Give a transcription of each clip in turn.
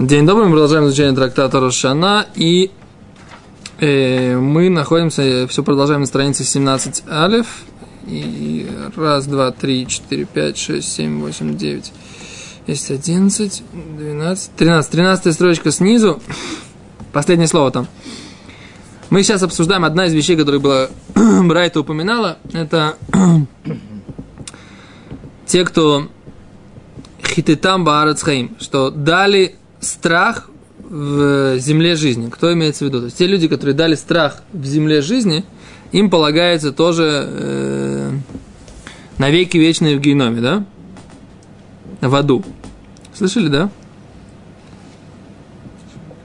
День добрый, мы продолжаем изучение трактата Рош аШана, и мы находимся, все продолжаем на странице 17 Алев, и 1, 2, 3, 4, 5, 6, 7, 8, 9, 10, 11, 12, 13, 13 строчка снизу, последнее слово там. Мы сейчас обсуждаем одна из вещей, которую была Брайта упоминала, это те, кто хититам бааратс хаим, что дали страх в земле жизни. Кто имеется в виду? То есть те люди, которые дали страх в земле жизни, им полагается тоже навеки вечные в гейноме, да? В аду. Слышали, да?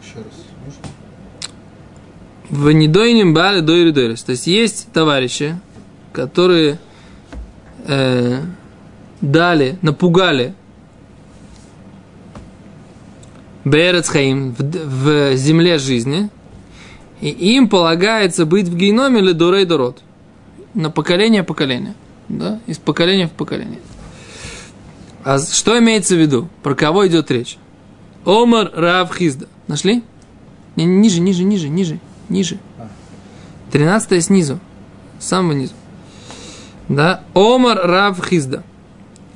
Еще раз. Можно? В недойнем бали дойри-дойрис. То есть есть товарищи, которые дали, напугали Беэрец Хаим, в земле жизни, и им полагается быть в гейноме ледурей-дурот, на поколение, да, из поколения в поколение. А что имеется в виду? Про кого идет речь? Омар Рав Хисда. Нашли? Ниже. 13-е снизу, с самого низу. Да, Омар Рав Хисда.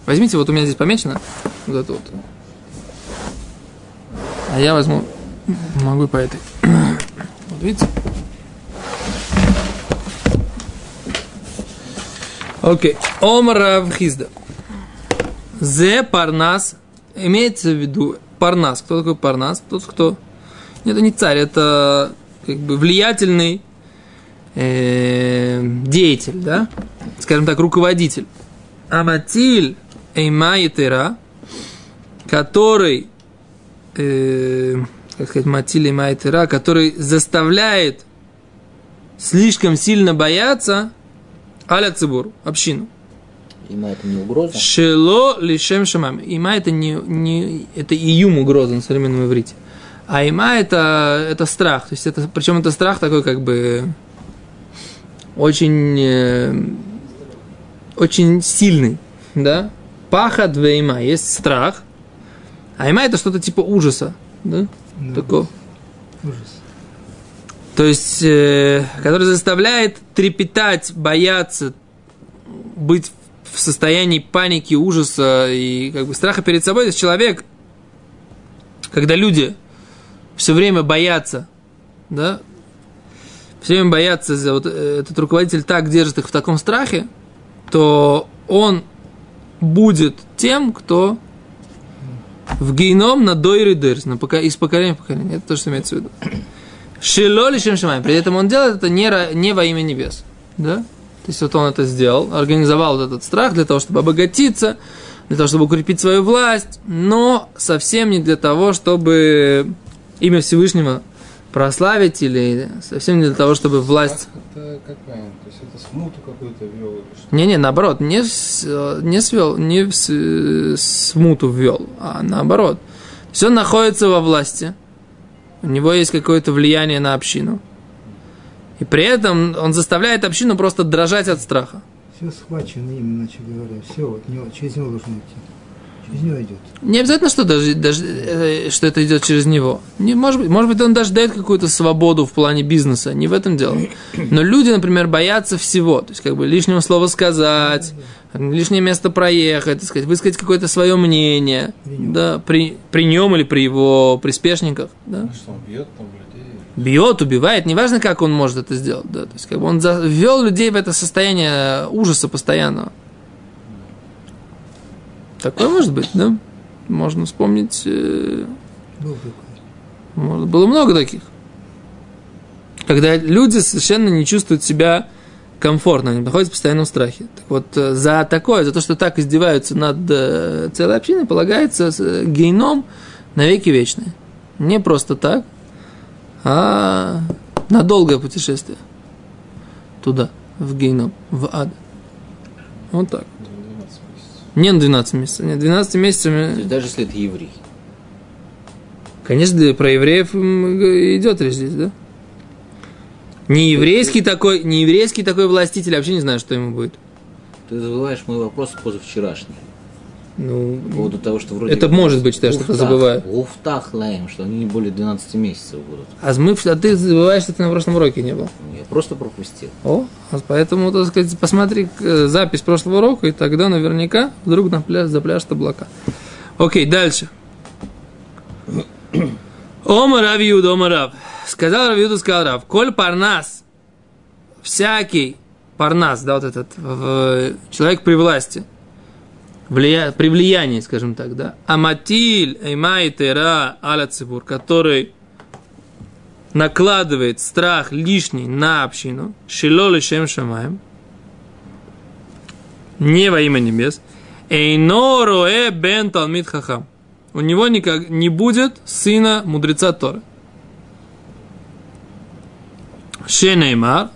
Возьмите, вот у меня здесь помечено, вот это вот. А я возьму, могу по этой. Вот видите? Окей. Омар Рав Хисда. Зе парнас. Имеется в виду парнас. Кто такой парнас? Тот, кто... Это не царь, это как бы влиятельный деятель, да? Скажем так, руководитель. Аматиль эйма-етера, который... как сказать, Матэ клапэй хэсэд, который заставляет слишком сильно бояться аля цибур, общину. Има это не угроза? Шело лишем шамам. Има это не это июм угроза на современном иврите. А има это страх. То есть это, причем это страх такой как бы очень сильный. Да? Паха две има. Есть страх. А има это что-то типа ужаса, да? Да. Такого. Ужас. То есть, который заставляет трепетать, бояться, быть в состоянии паники, ужаса и как бы страха перед собой. То есть человек, когда люди все время боятся, да, все время боятся, вот этот руководитель так держит их в таком страхе, то он будет тем, кто в гейном на дойри-дойрис, из поколения в поколение. Это то, что имеется в виду. Шило лишим шамай. При этом он делает это не во имя небес. Да? То есть вот он это сделал, организовал вот этот страх для того, чтобы обогатиться, для того, чтобы укрепить свою власть, но совсем не для того, чтобы имя Всевышнего прославить, или совсем не для того, чтобы власть... Это какая? То есть это смуту какую-то ввел? Не, наоборот, смуту ввел, а наоборот. Все находится во власти, у него есть какое-то влияние на общину, и при этом он заставляет общину просто дрожать от страха. Все схвачено, иначе говоря, все, вот через него должно идти, через него идет. Не обязательно, что, даже, что это идет через него. Может быть, он даже дает какую-то свободу в плане бизнеса, не в этом дело. Но люди, например, боятся всего, то есть как бы лишнего слова сказать, лишнее место проехать, так сказать, высказать какое-то свое мнение, да, при нем или при его приспешниках. Да. Что он бьет там людей? Бьет, убивает, неважно, как он может это сделать. Да, то есть как бы он ввел людей в это состояние ужаса постоянного. Такое может быть, да? Можно вспомнить... Было много таких. Когда люди совершенно не чувствуют себя комфортно, они находятся в постоянном страхе. Так вот, за такое, за то, что так издеваются над целой общиной, полагается гейном навеки вечные. Не просто так, а на долгое путешествие туда, в гейном, в ад. Вот так. Не на 12 месяцев. Нет, 12 месяцев... Даже если это еврей. Конечно, про евреев идет речь здесь, да? Не еврейский такой властитель, вообще не знаю, что ему будет. Ты забываешь мой вопрос позавчерашний. Ну, по поводу того, что вроде... Это может быть, что я что-то забываю. Уфтах лаем, что они не более 12 месяцев будут. А ты забываешь, что ты на прошлом уроке не был? Я просто пропустил. О, поэтому, так сказать, посмотри запись прошлого урока, и тогда наверняка вдруг запляшут облака. Окей, дальше. Омар Рав Юда, Омар Рав. Сказал Рав Юда, сказал Рав. Коль парнас, всякий парнас, да, вот этот, человек при власти, при влиянии, скажем так, да. Аматиль эйма-етера аля цибур, который накладывает страх лишний на общину, шило лишем шамаем, не во имя небес, эйно роэ бен талмид хахам. У него никак не будет сына мудреца Торы. Шенеймар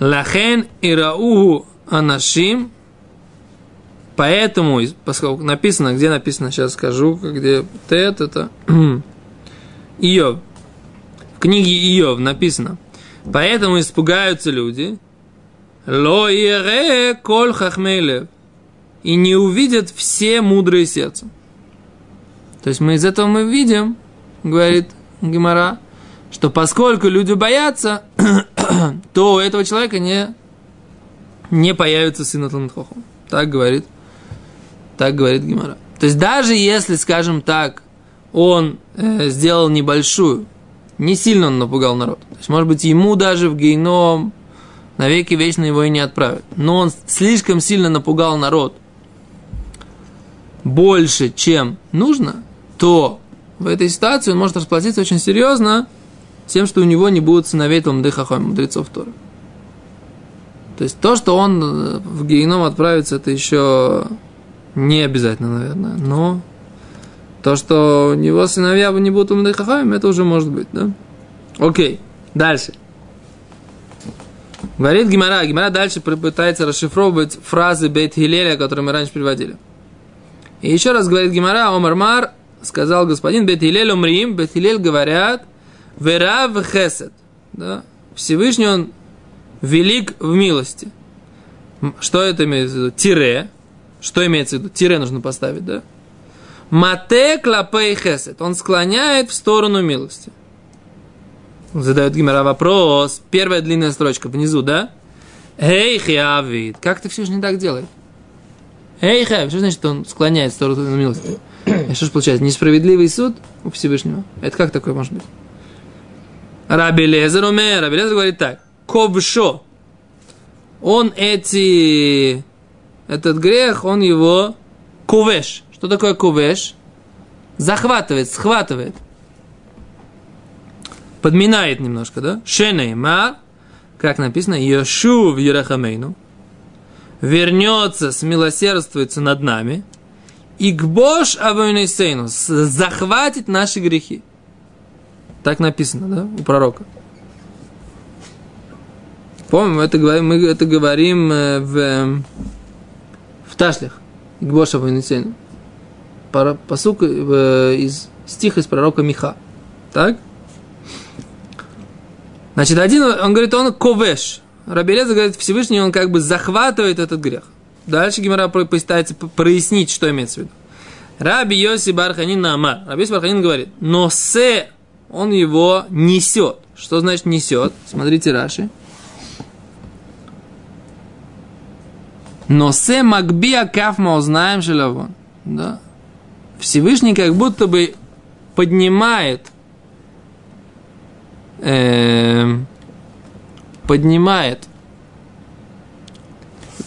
лахен ирауху анашим. Поэтому, поскольку написано, где написано, сейчас скажу, где Тет, это Иов. В книге Иов написано. Поэтому испугаются люди. Ло ире коль хахмейлев. И не увидят все мудрые сердца. То есть мы из этого мы видим, говорит Гемара, что поскольку люди боятся, то у этого человека не появится сын Талмид Хохам. Так говорит Гемара. То есть даже если, скажем так, он сделал небольшую, не сильно он напугал народ. То есть, может быть, ему даже в гейном навеки вечно его и не отправят. Но он слишком сильно напугал народ больше, чем нужно, то в этой ситуации он может расплатиться очень серьезно тем, что у него не будут сыновей Талмидей Хахамим, мудрецов Торы. То есть то, что он в гейном отправится, это еще... Не обязательно, наверное, но то, что у него сыновья не будут Талмидей Хахамим, это уже может быть, да? Окей, дальше. Говорит Гемара. Гемара дальше пытается расшифровывать фразы Бет-Гилеля, которые мы раньше приводили. И еще раз говорит Гемара, Омар-Мар, сказал господин Бет-Гилель, умрим, Бет-Гилель говорят, верав хесед, да? Всевышний он велик в милости. Что это имеет в виду? Тире. Что имеется в виду? Тире нужно поставить, да? Матэ клапэй хэсэд. Он склоняет в сторону милости. Задает Гемара вопрос. Первая длинная строчка внизу, да? Эй, хиавид. Как ты все же не так делаешь? Эй, хиавид. Что значит, он склоняет в сторону милости? Что же получается? Несправедливый суд у Всевышнего? Это как такое может быть? Рабелезаруме. Рабелезар говорит так. Ковшо. Он этот грех, он его кувеш. Что такое кувеш? Захватывает, схватывает. Подминает немножко, да? Шенейма, как написано, Йошу в Ерахамейну. Вернется, смилосердствуется над нами. И Гбош Авуйнесейну захватит наши грехи. Так написано, да, у пророка. Помним, мы это говорим в... Ташлях, Гбош Авуйнесейну. Посук из стиха из пророка Миха. Так? Значит, он говорит, он ковеш. Рабелеза говорит, Всевышний, он как бы захватывает этот грех. Дальше Гемара пытается прояснить, что имеется в виду. Раби Йоси Барханин Амар. Раби Йоси Барханин говорит, но се, он его несет. Что значит несет? Смотрите, Раши. Но се магбия каф мы узнаем шелавон. Да. Всевышний как будто бы поднимает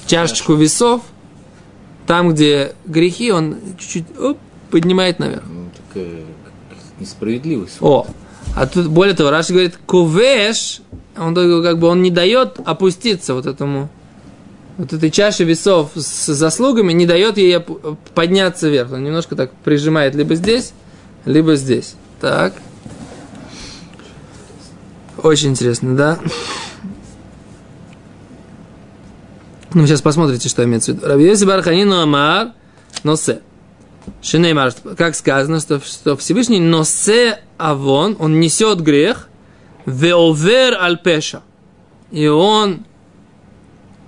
чашечку весов, там, где грехи, он чуть-чуть поднимает наверх. Ну, так, несправедливость. А тут, более того, Раши говорит, кувеш, он как бы он не дает опуститься вот этому. Вот этой чаши весов с заслугами не дает ей подняться вверх. Он немножко так прижимает либо здесь, либо здесь. Так. Очень интересно, да? Ну, сейчас посмотрите, что имеется в виду. Раби Йоси бар Ханин Амар носе. Шинеймар, как сказано, что Всевышний носе авон, он несет грех, веовер аль пеша. И он...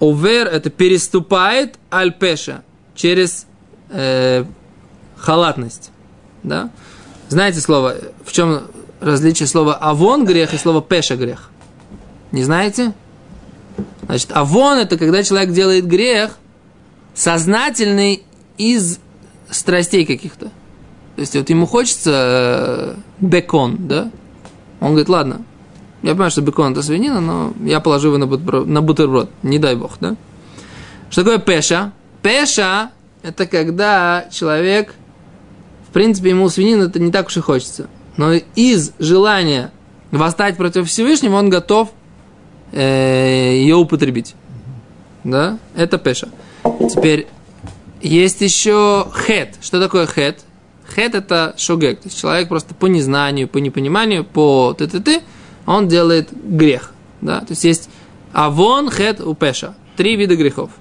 Овер это переступает аль пеша через халатность. Да? Знаете слово, в чем различие слова авон грех и слова пеша грех? Не знаете? Значит, авон это когда человек делает грех сознательный из страстей каких-то. То есть вот ему хочется бекон, да? Он говорит, ладно, я понимаю, что бекон это свинина, но я положу его на бутерброд, не дай бог, да? Что такое пеша? Пеша это когда человек, в принципе, ему свинина это не так уж и хочется, но из желания восстать против Всевышнего он готов ее употребить, да? Это пеша. Теперь есть еще хет. Что такое хет? Хет это шогек, то есть человек просто по незнанию, по непониманию, по т.т.т. он делает грех, да? То есть есть авон, хет, упеша. Три вида грехов.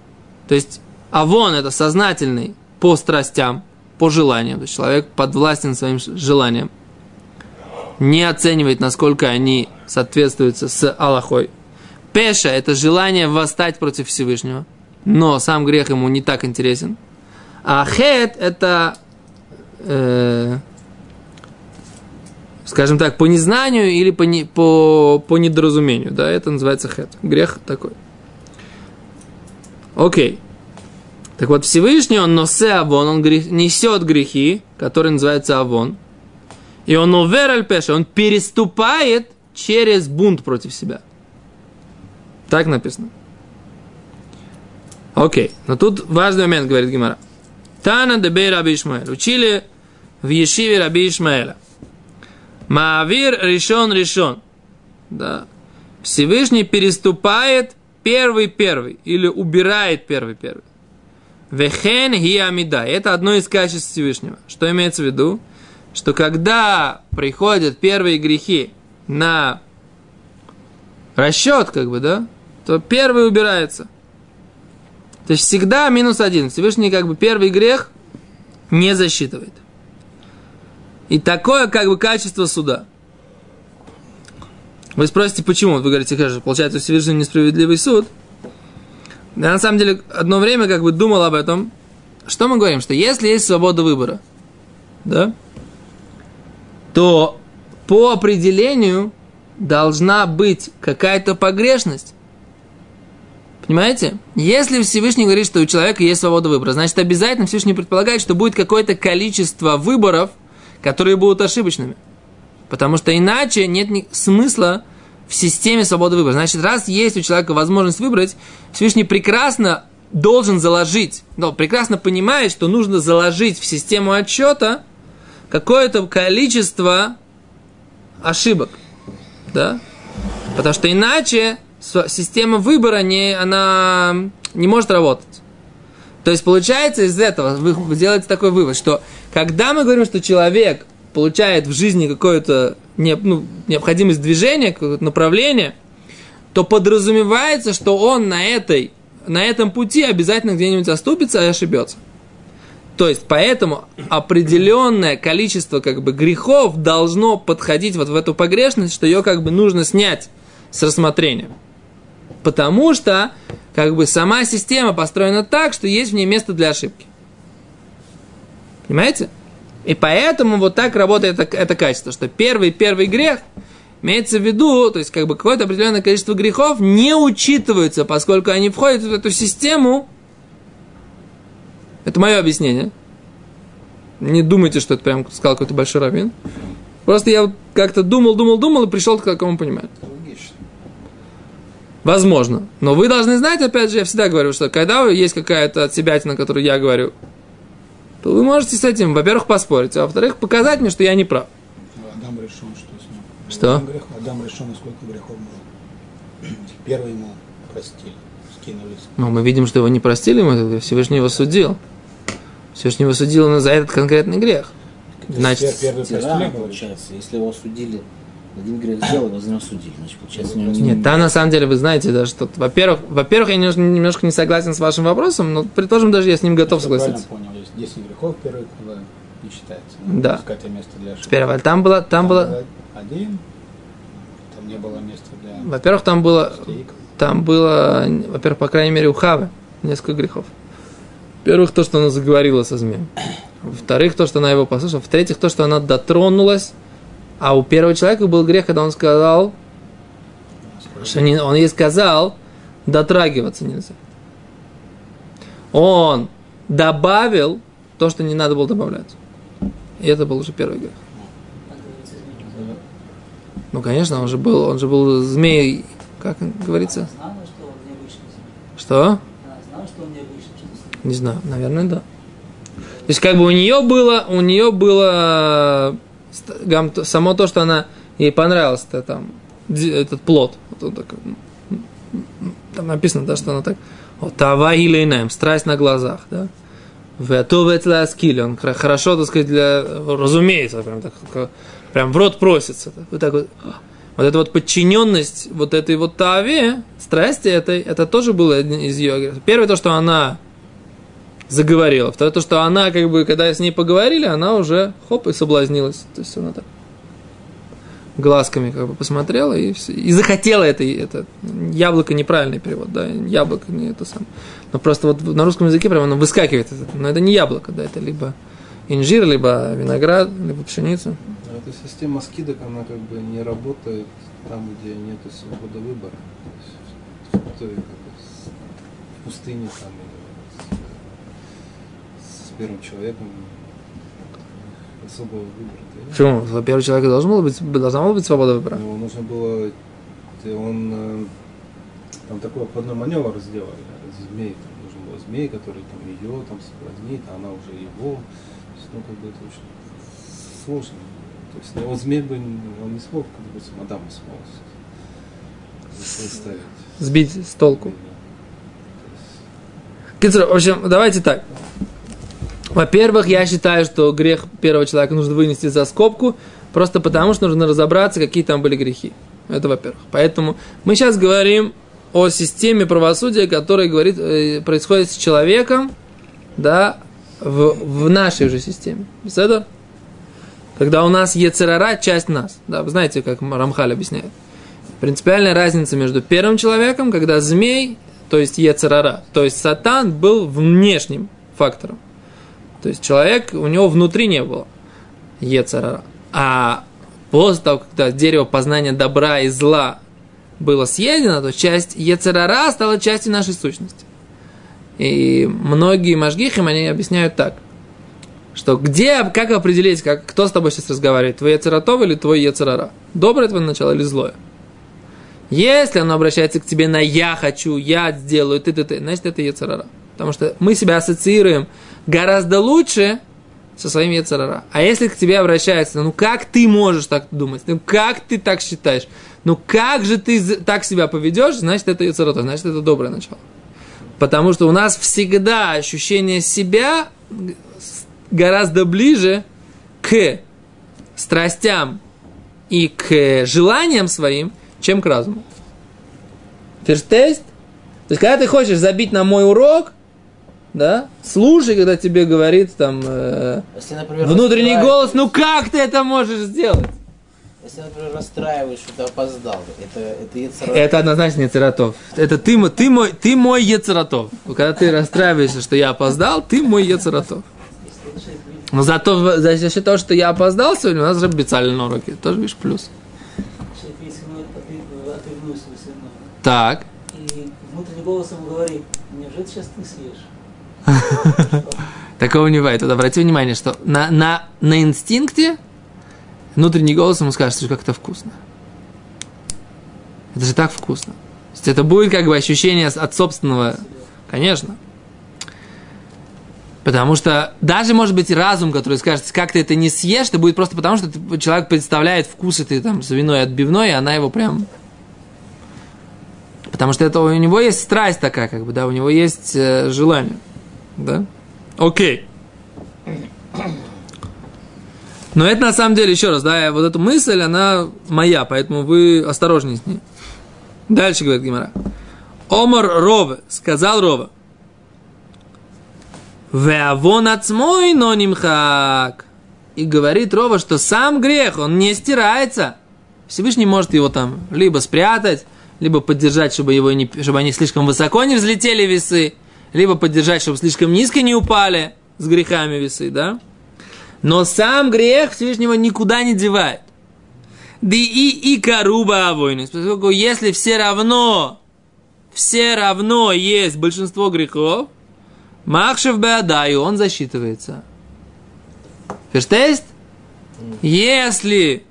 То есть авон это сознательный по страстям, по желаниям, то есть человек подвластен своим желаниям, не оценивает, насколько они соответствуются с алахой. Пеша это желание восстать против Всевышнего, но сам грех ему не так интересен. А хет это скажем так, по незнанию или по недоразумению. Да, это называется хет. Грех такой. Окей. Так вот, Всевышний, он носе авон, он несет грехи, которые называются авон. И он овер аль пеша, он переступает через бунт против себя. Так написано. Окей. Но тут важный момент, говорит Гемара. Тана дебей раби Ишмаэль. Учили в Ешиве раби Ишмаэля. Маавир решен. Да. Всевышний переступает первый или убирает первый. Вехен ги амида. Это одно из качеств Всевышнего. Что имеется в виду? Что когда приходят первые грехи на расчет, да, то первый убирается. То есть всегда -1. Всевышний первый грех не засчитывает. И такое качество суда. Вы спросите, почему? Вы говорите, получается, Всевышний несправедливый суд. Я на самом деле одно время думал об этом. Что мы говорим? Что если есть свобода выбора, да, то по определению должна быть какая-то погрешность. Понимаете? Если Всевышний говорит, что у человека есть свобода выбора, значит, обязательно Всевышний предполагает, что будет какое-то количество выборов, которые будут ошибочными. Потому что иначе нет смысла в системе свободы выбора. Значит, раз есть у человека возможность выбрать, Всевышний прекрасно должен заложить, но прекрасно понимает, что нужно заложить в систему отсчета какое-то количество ошибок. Да? Потому что иначе система выбора не может работать. То есть, получается, из этого вы делаете такой вывод, что когда мы говорим, что человек получает в жизни какую-то необходимость движения, какое-то направление, то подразумевается, что он на этом пути обязательно где-нибудь оступится и ошибется. То есть, поэтому определенное количество грехов должно подходить вот в эту погрешность, что ее нужно снять с рассмотрением. Потому что сама система построена так, что есть в ней место для ошибки. Понимаете? И поэтому вот так работает это качество, что первый грех имеется в виду, то есть какое-то определенное количество грехов не учитываются, поскольку они входят в эту систему. Это мое объяснение. Не думайте, что это прям сказал какой-то большой раввин. Просто я думал и пришел к такому пониманию. Возможно. Но вы должны знать, опять же, я всегда говорю, что когда есть какая-то отсебятина, которую я говорю, то вы можете с этим, во-первых, поспорить, а во-вторых, показать мне, что я не прав. Адам решен, что с ним? Что? Адам решен, насколько грехов было. Первый ему простили, скинулись. Но мы видим, что его не простили, Всевышний его судил. Всевышний его судил за этот конкретный грех. Значит, первый простили, получается, если его судили. Один грех сделал, его за него судили. Значит, получается, нет, на самом деле, вы знаете, да, что... Во-первых, я немножко не согласен с вашим вопросом, но, предположим, даже я с ним готов согласиться. Я понял, есть 10 грехов, первый не считается. Да. Какое-то место для ошибки. Первое, там было... Один, там не было места для... Во-первых, там было, во-первых, по крайней мере, у Хавы несколько грехов. Во-первых, то, что она заговорила со змеем. Во-вторых, то, что она его послушала. В-третьих, то, что она дотронулась. А у первого человека был грех, когда он сказал, что не, он ей сказал, дотрагиваться нельзя. Он добавил то, что не надо было добавлять. И это был уже первый грех. Ну, конечно, он же был змеей, как говорится? Она знала, что он необычный. Что? Она знала, что он необычный. Не знаю, наверное, да. То есть, как бы у нее было само то, что она ей понравилось, это, там, этот плод. Вот так, там написано, да, что она так. Тава или инаем, страсть на глазах, да. Он хорошо, так сказать, разумеется, прям так, прям в рот просится. Вот так вот. Вот эта вот подчиненность вот этой вот таве, страсти этой, это тоже было из ее. Первое то, что она заговорила. Второе то, что она, как бы, когда с ней поговорили, она уже хоп и соблазнилась. То есть она так глазками как бы посмотрела и все. И захотела это. Яблоко неправильный перевод, да, яблоко не это самое. Но просто вот на русском языке прямо оно выскакивает. Но это не яблоко, да, это либо инжир, либо виноград, либо пшеница. Эта система скидок, она как бы не работает там, где нет свободы выбора. То есть, в пустыне там, с первым человеком особого выбора. Почему? Во первого человека должна была быть свобода выбора? Его нужно было, он там такой обходной маневр сделали, змей, там нужен был змей, который там ее там соблазнит, а она уже его. Ну, как бы это очень сложно. То есть его змей бы он не смог, как бы мадам смог заставить. Сбить с толку. Кицер, в общем, давайте так. Во-первых, я считаю, что грех первого человека нужно вынести за скобку, просто потому что нужно разобраться, какие там были грехи. Это во-первых. Поэтому мы сейчас говорим о системе правосудия, которая происходит с человеком, да, в нашей же системе. Беседа? Когда у нас йецер ха-ра часть нас. Да, вы знаете, как Рамхаль объясняет. Принципиальная разница между первым человеком, когда змей, то есть йецер ха-ра, то есть сатан был внешним фактором. То есть человек, у него внутри не было йецер ха-ра. А после того, когда дерево познания добра и зла было съедено, то часть йецер ха-ра стала частью нашей сущности. И многие машгихим, они объясняют так. Что где, как определить, кто с тобой сейчас разговаривает, твой йецер ха-тов или твой йецер ха-ра? Доброе твое начало или злое? Если оно обращается к тебе на «я хочу», «я сделаю», «ты», значит, это йецер ха-ра. Потому что мы себя ассоциируем гораздо лучше со своим йецер ха-ра. А если к тебе обращается, ну как ты можешь так думать, ну как ты так считаешь, ну как же ты так себя поведешь, значит, это йецер ха-тов, значит, это доброе начало. Потому что у нас всегда ощущение себя гораздо ближе к страстям и к желаниям своим, чем к разуму. Ферштест? То есть, когда ты хочешь забить на мой урок, да, слушай, когда тебе говорит там если, например, внутренний голос, ну как ты это можешь сделать? Если, например, расстраиваешь, что ты опоздал, это йецер ха-тов. Это однозначно йецер ха-тов. Это ты мой йецер ха-тов. Когда ты расстраиваешься, что я опоздал, ты мой йецер ха-тов. Но зато за счет того, что я опоздал сегодня, у нас же бицали на уроке. Тоже, видишь, плюс. Человек есть мной, отрыгнусь в весенную. Так. И внутренним голосом говорит, неужели сейчас ты съешь? Такого не бывает. Вот обрати внимание, что на инстинкте внутренний голос ему скажет, что как это вкусно. Это же так вкусно. То есть это будет как бы ощущение от собственного... Конечно. Потому что даже, может быть, разум, который скажет, как ты это не съешь, это будет просто потому, что человек представляет вкус этой там свиной отбивной, и она его прям... Потому что это у него есть страсть такая, как бы, да, у него есть желание, да? Окей. Но это на самом деле, еще раз, да, вот эта мысль, она моя, поэтому вы осторожнее с ней. Дальше говорит Гемара. Омар Ров, сказал Рова. И говорит Рова, что сам грех, он не стирается. Всевышний может его там либо спрятать, либо поддержать, чтобы они слишком высоко не взлетели весы, либо поддержать, чтобы слишком низко не упали с грехами весы, да? Но сам грех Всевышнего никуда не девает. Да и коруба авойность, поскольку если все равно есть большинство грехов, махшев беадаю, он засчитывается. Ферштест? Если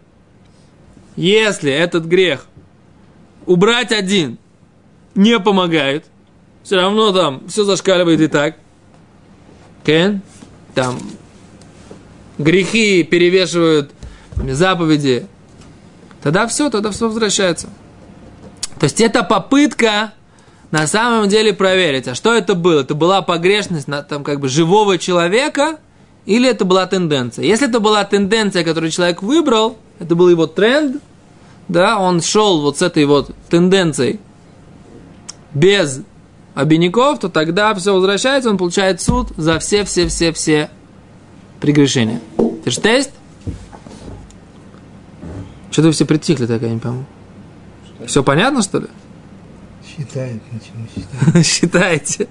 этот грех убрать один не помогает, все равно там все зашкаливает и так. Okay? Там грехи перевешивают заповеди. Тогда все возвращается. То есть это попытка на самом деле проверить, а что это было? Это была погрешность там, как бы, живого человека или это была тенденция? Если это была тенденция, которую человек выбрал, это был его тренд, да, он шел вот с этой вот тенденцией без обиняков, то тогда все возвращается, он получает суд за все прегрешения. Ферштест? Что-то вы все притихли, так я не пойму. Все понятно, что ли? Считаете?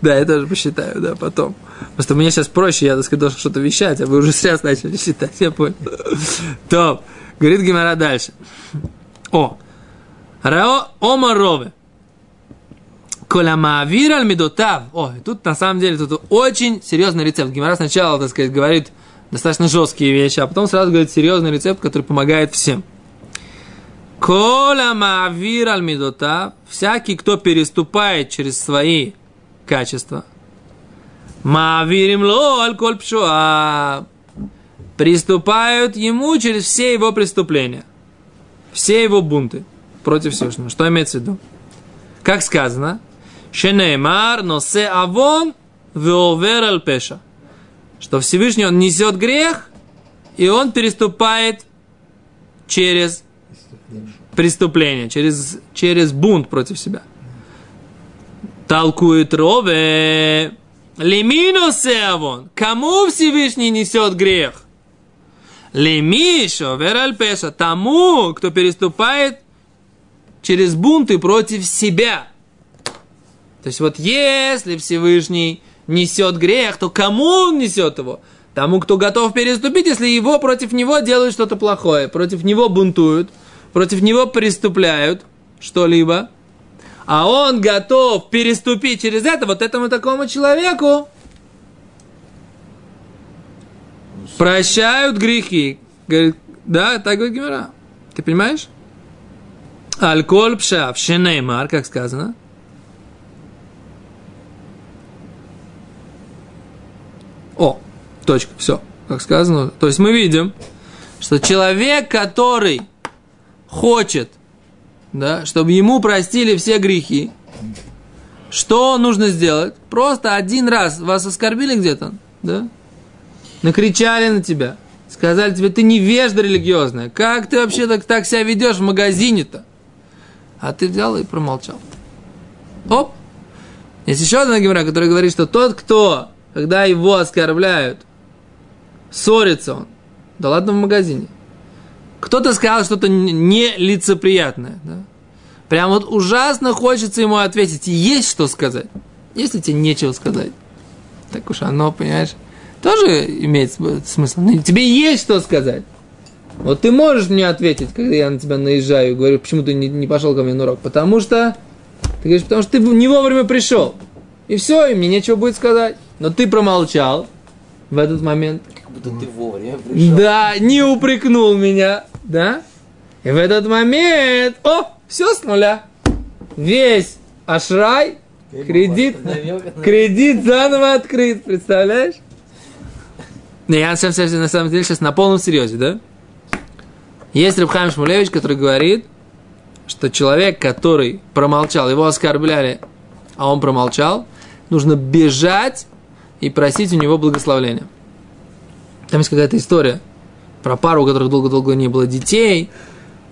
Да, я тоже посчитаю, да, потом. Просто мне сейчас проще, я, так сказать, должен что-то вещать, а вы уже сейчас начали считать, я понял. Топ. Говорит Гемара дальше. Омар Рове. Коламавир аль-медотав. Тут, на самом деле, тут очень серьезный рецепт. Гемара сначала, так сказать, говорит достаточно жесткие вещи, а потом сразу говорит серьезный рецепт, который помогает всем. Коламавир аль-медотав. Всякий, кто переступает через свои качества. Маавирим ло аль-коль пшуа. Приступают ему через все его преступления, все его бунты против Всевышнего. Что имеется в виду? Как сказано, «Шенеймар носе авон веовер аль пеша», что Всевышний, он несет грех, и он переступает через преступление, через бунт против себя. Толкует Рове, «Леми носе авон», кому Всевышний несет грех? Лемишо веральпеша, тому, кто переступает через бунты против себя. То есть вот если Всевышний несет грех, то кому он несет его? Тому, кто готов переступить, если его против него делают что-то плохое, против него бунтуют, против него преступляют что-либо, а он готов переступить через это, вот этому такому человеку прощают грехи. Говорит, да, так говорит Гемара. Ты понимаешь? Аль-коль пша в шенеймар, как сказано. Точка, все, как сказано. То есть мы видим, что человек, который хочет, да, чтобы ему простили все грехи, что нужно сделать? Просто один раз вас оскорбили где-то, да? Накричали на тебя, сказали тебе, ты невежда религиозная, как ты вообще так себя ведешь в магазине-то? А ты взял и промолчал. Есть еще одна гемара, которая говорит, что тот, кто, когда его оскорбляют, ссорится он, да ладно в магазине, кто-то сказал что-то нелицеприятное, да? Прям вот ужасно хочется ему ответить, и есть что сказать, если тебе нечего сказать. Так уж оно, понимаешь, тоже имеет смысл. Но тебе есть что сказать. Вот ты можешь мне ответить, когда я на тебя наезжаю и говорю, почему ты не пошел ко мне на урок? Потому что ты говоришь, потому что ты не вовремя пришел. И все, и мне нечего будет сказать. Но ты промолчал в этот момент. Как будто ты вовремя пришел. Да, не упрекнул меня. Да? И в этот момент, все с нуля. Весь ашрай, кредит заново открыт. Представляешь? Я на самом деле сейчас на полном серьезе, да? Есть Рав Хаим Шмулевич, который говорит, что человек, который промолчал, его оскорбляли, а он промолчал, нужно бежать и просить у него благословения. Там есть какая-то история про пару, у которых долго-долго не было детей,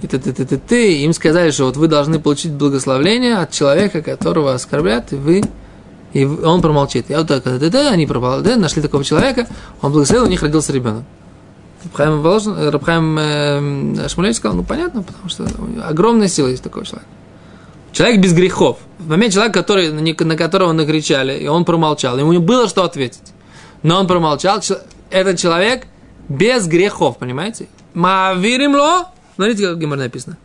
и т.д. Им сказали, что вот вы должны получить благословение от человека, которого оскорблят, и он промолчит. И вот так, они нашли такого человека, он благословил, у них родился ребенок. Рав Хаим Шмулевич сказал, понятно, потому что огромная сила есть у такого человека. Человек без грехов. В момент человека, на которого накричали, и он промолчал, ему не было что ответить. Но он промолчал. Этот человек без грехов, понимаете? Маавиримло, смотрите, как в Гемаре написано.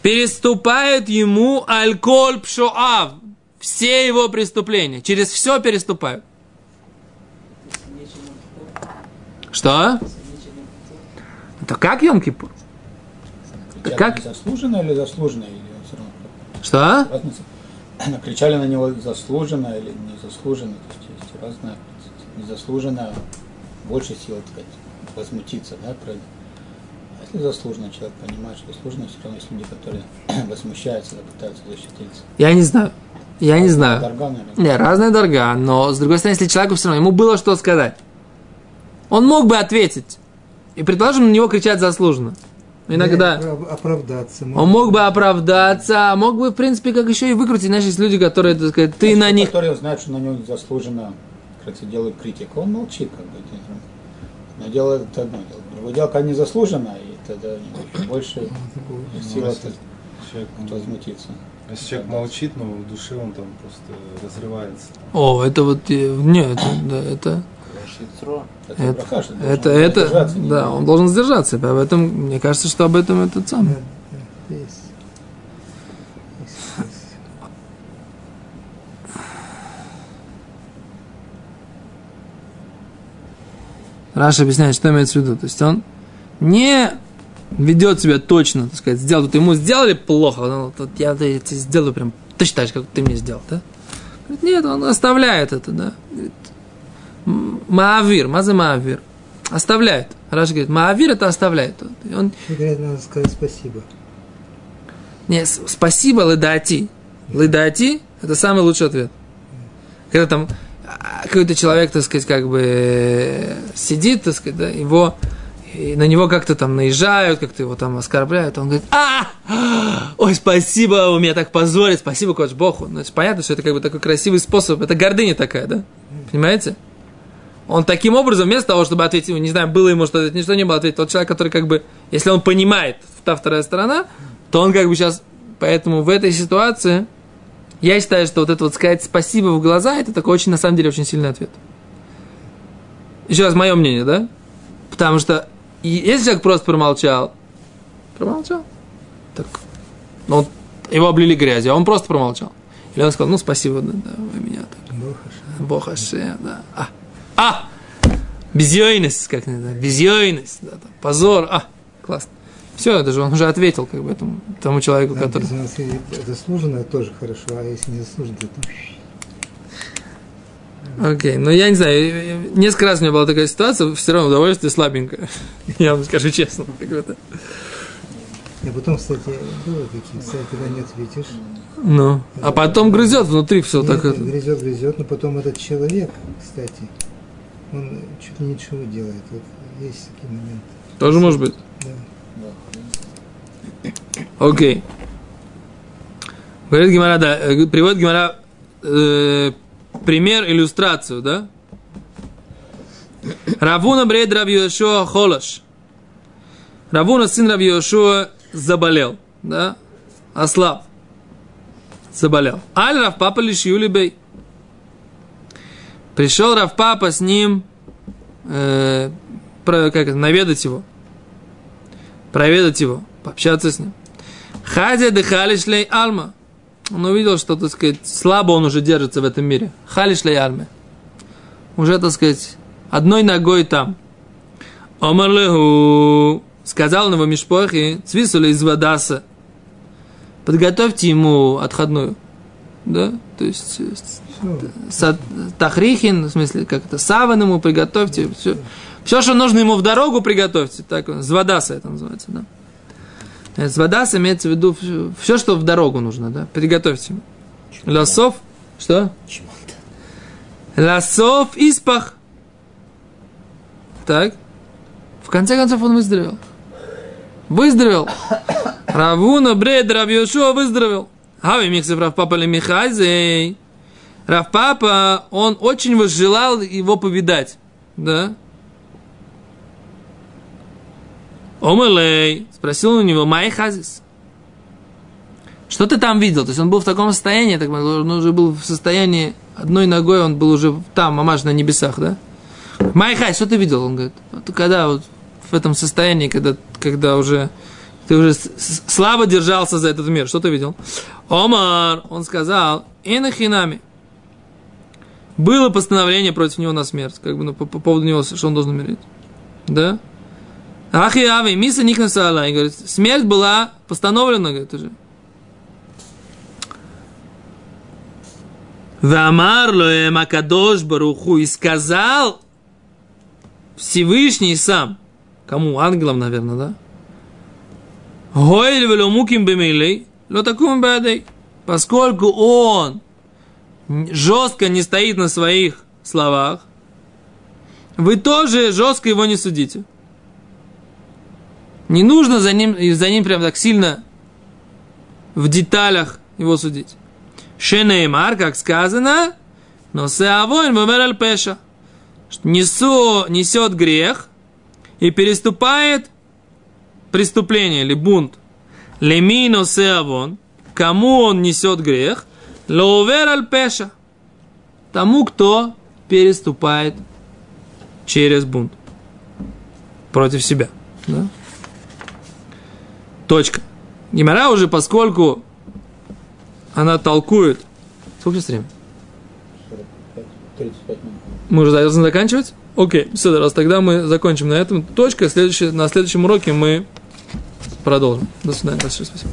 Переступает ему аль-коль пшоав. Все его преступления. Через все переступают. Что? Это как Йом-Кипур? Это как? Заслуженно или заслуженно? Что? Разница. Накричали на него заслуженно или незаслуженно. То есть есть разная. Незаслуженно больше сил, так сказать, возмутиться, да, правильно? А если заслуженно, человек понимает, что заслуженно, все равно есть люди, которые возмущаются, да, пытаются защититься. Я не знаю. Дарга, не, разная дарга, но с другой стороны, если человеку все равно, ему было что сказать. Он мог бы ответить. И предположим, на него кричать заслуженно. Иногда. Оправдаться. Он мог бы оправдаться, а мог бы, в принципе, как еще и выкрутить. Иначе есть люди, которые, так сказать, ты есть на них... Которые знают, что на него заслуженно, кстати, делают критику. Он молчит, как бы. Но дело это одно дело. Другое дело, как незаслуженно, и тогда больше сил возмутиться. Если человек молчит, но в душе он там просто разрывается. О, это вот... Нет, это... Это да, он должен сдержаться. Об этом, мне кажется, что об этом этот самый. Раша объясняет, что имеется в виду. То есть он не ведет себя точно, так сказать, сделал. Ему сделали плохо, но вот я тебе сделаю прям точно так же, как ты мне сделал, да? Говорит, нет, он оставляет это, да. Маавир, мазы маавир. Оставляет. Раши говорит, маавир это оставляет. Он говорит, надо сказать спасибо. Нет, спасибо лыдаати. Лыдаати это самый лучший ответ. Когда там какой-то человек, так сказать, как бы сидит, так сказать, да, его, на него как-то там наезжают, как-то его там оскорбляют, он говорит, ой, спасибо, вы меня так позорили, спасибо, коч Богу. Значит, понятно, что это как бы такой красивый способ, это гордыня такая, да? Понимаете? Он таким образом, вместо того, чтобы ответить, не знаю, было ему что-то, ничто не было ответить, тот человек, который как бы, если он понимает, та вторая сторона, то он как бы сейчас, поэтому в этой ситуации, я считаю, что вот это вот сказать спасибо в глаза, это такой очень, на самом деле, очень сильный ответ. Еще раз, мое мнение, да? Потому что, если человек просто промолчал, так, ну, его облили грязью, а он просто промолчал. Или он сказал, ну, спасибо, да, вы меня так. Бог Аше, да. Безыдейность, как это, безыдейность, да, позор, классно. Все, даже он уже ответил, как бы, тому человеку, да, который... Если заслуженно, тоже хорошо, а если не заслуженно, то... Окей, ну я не знаю, несколько раз у меня была такая ситуация, все равно удовольствие слабенькое, я вам скажу честно. А потом, кстати, было такие, кстати, когда не ответишь. Ну, а потом грызет внутри все так это. Грызет, но потом этот человек, кстати, он чуть ли ничего делает. Вот есть такие моменты. Тоже может быть? Да. Окей. Говорит Гемара, да, приводит Гемара пример, иллюстрацию, да? Равуна бред Рав Йошуа Холош. Равуна, сын Рав Йошуа, заболел, да? Ослаб. Заболел. Аль Рав Папа лишь Юлибей. Пришел Рав Папа с ним проведать его, пообщаться с ним. Хадя де Халишлей Альма. Он увидел, что, так сказать, слабо он уже держится в этом мире. Халишлей Альма. Уже, так сказать, одной ногой там. Омар леху. Сказал он его мишпохи, цвисули из водаса. Подготовьте ему отходную, да, то есть тахрихин, в смысле, как это, саван ему приготовьте, все, что нужно ему в дорогу приготовьте, так, звадаса это называется, да. Звадаса имеется в виду все, что в дорогу нужно, да, приготовьте ему. Лосов, что? Лосов испах. Так, в конце концов он выздоровел. Равуна бред Рав Йошуа выздоровел. Хави миксов Рав Папа ли Михайзей. Рав Папа, он очень возжелал его повидать. Да? Омелей. Спросил у него, май хазис. Что ты там видел? То есть он был в таком состоянии, так, он уже был в состоянии, одной ногой он был уже там, мамаш на небесах, да? Майхай, что ты видел? Он говорит, вот, когда вот в этом состоянии, когда уже ты уже слабо держался за этот мир, что ты видел? Омар, он сказал, инахинами. Было постановление против него на смерть, как бы ну, по поводу него, что он должен умереть, да? Ахиави, миса никнаса Аллах, говорит, смерть была постановлена, говорит уже. Вамарло макадош баруху, и сказал Всевышний сам, кому? Ангелам, наверное, да? Гойль веломуким бемилей, лотакум бадай, поскольку он жестко не стоит на своих словах, вы тоже жестко его не судите. Не нужно за ним прям так сильно в деталях его судить. Шенеймар, как сказано, но сеавон вымерал пеша. Несет грех и переступает преступление или бунт. Лемино сеавон, кому он несет грех? Ловерал пеша, тому, кто переступает через бунт против себя. Да? Точка. Гемара уже, поскольку она толкует... Сколько сейчас время? 35 минут. Мы уже должны заканчивать? Окей, все, раз тогда мы закончим на этом. Точка. На следующем уроке мы продолжим. До свидания. Спасибо.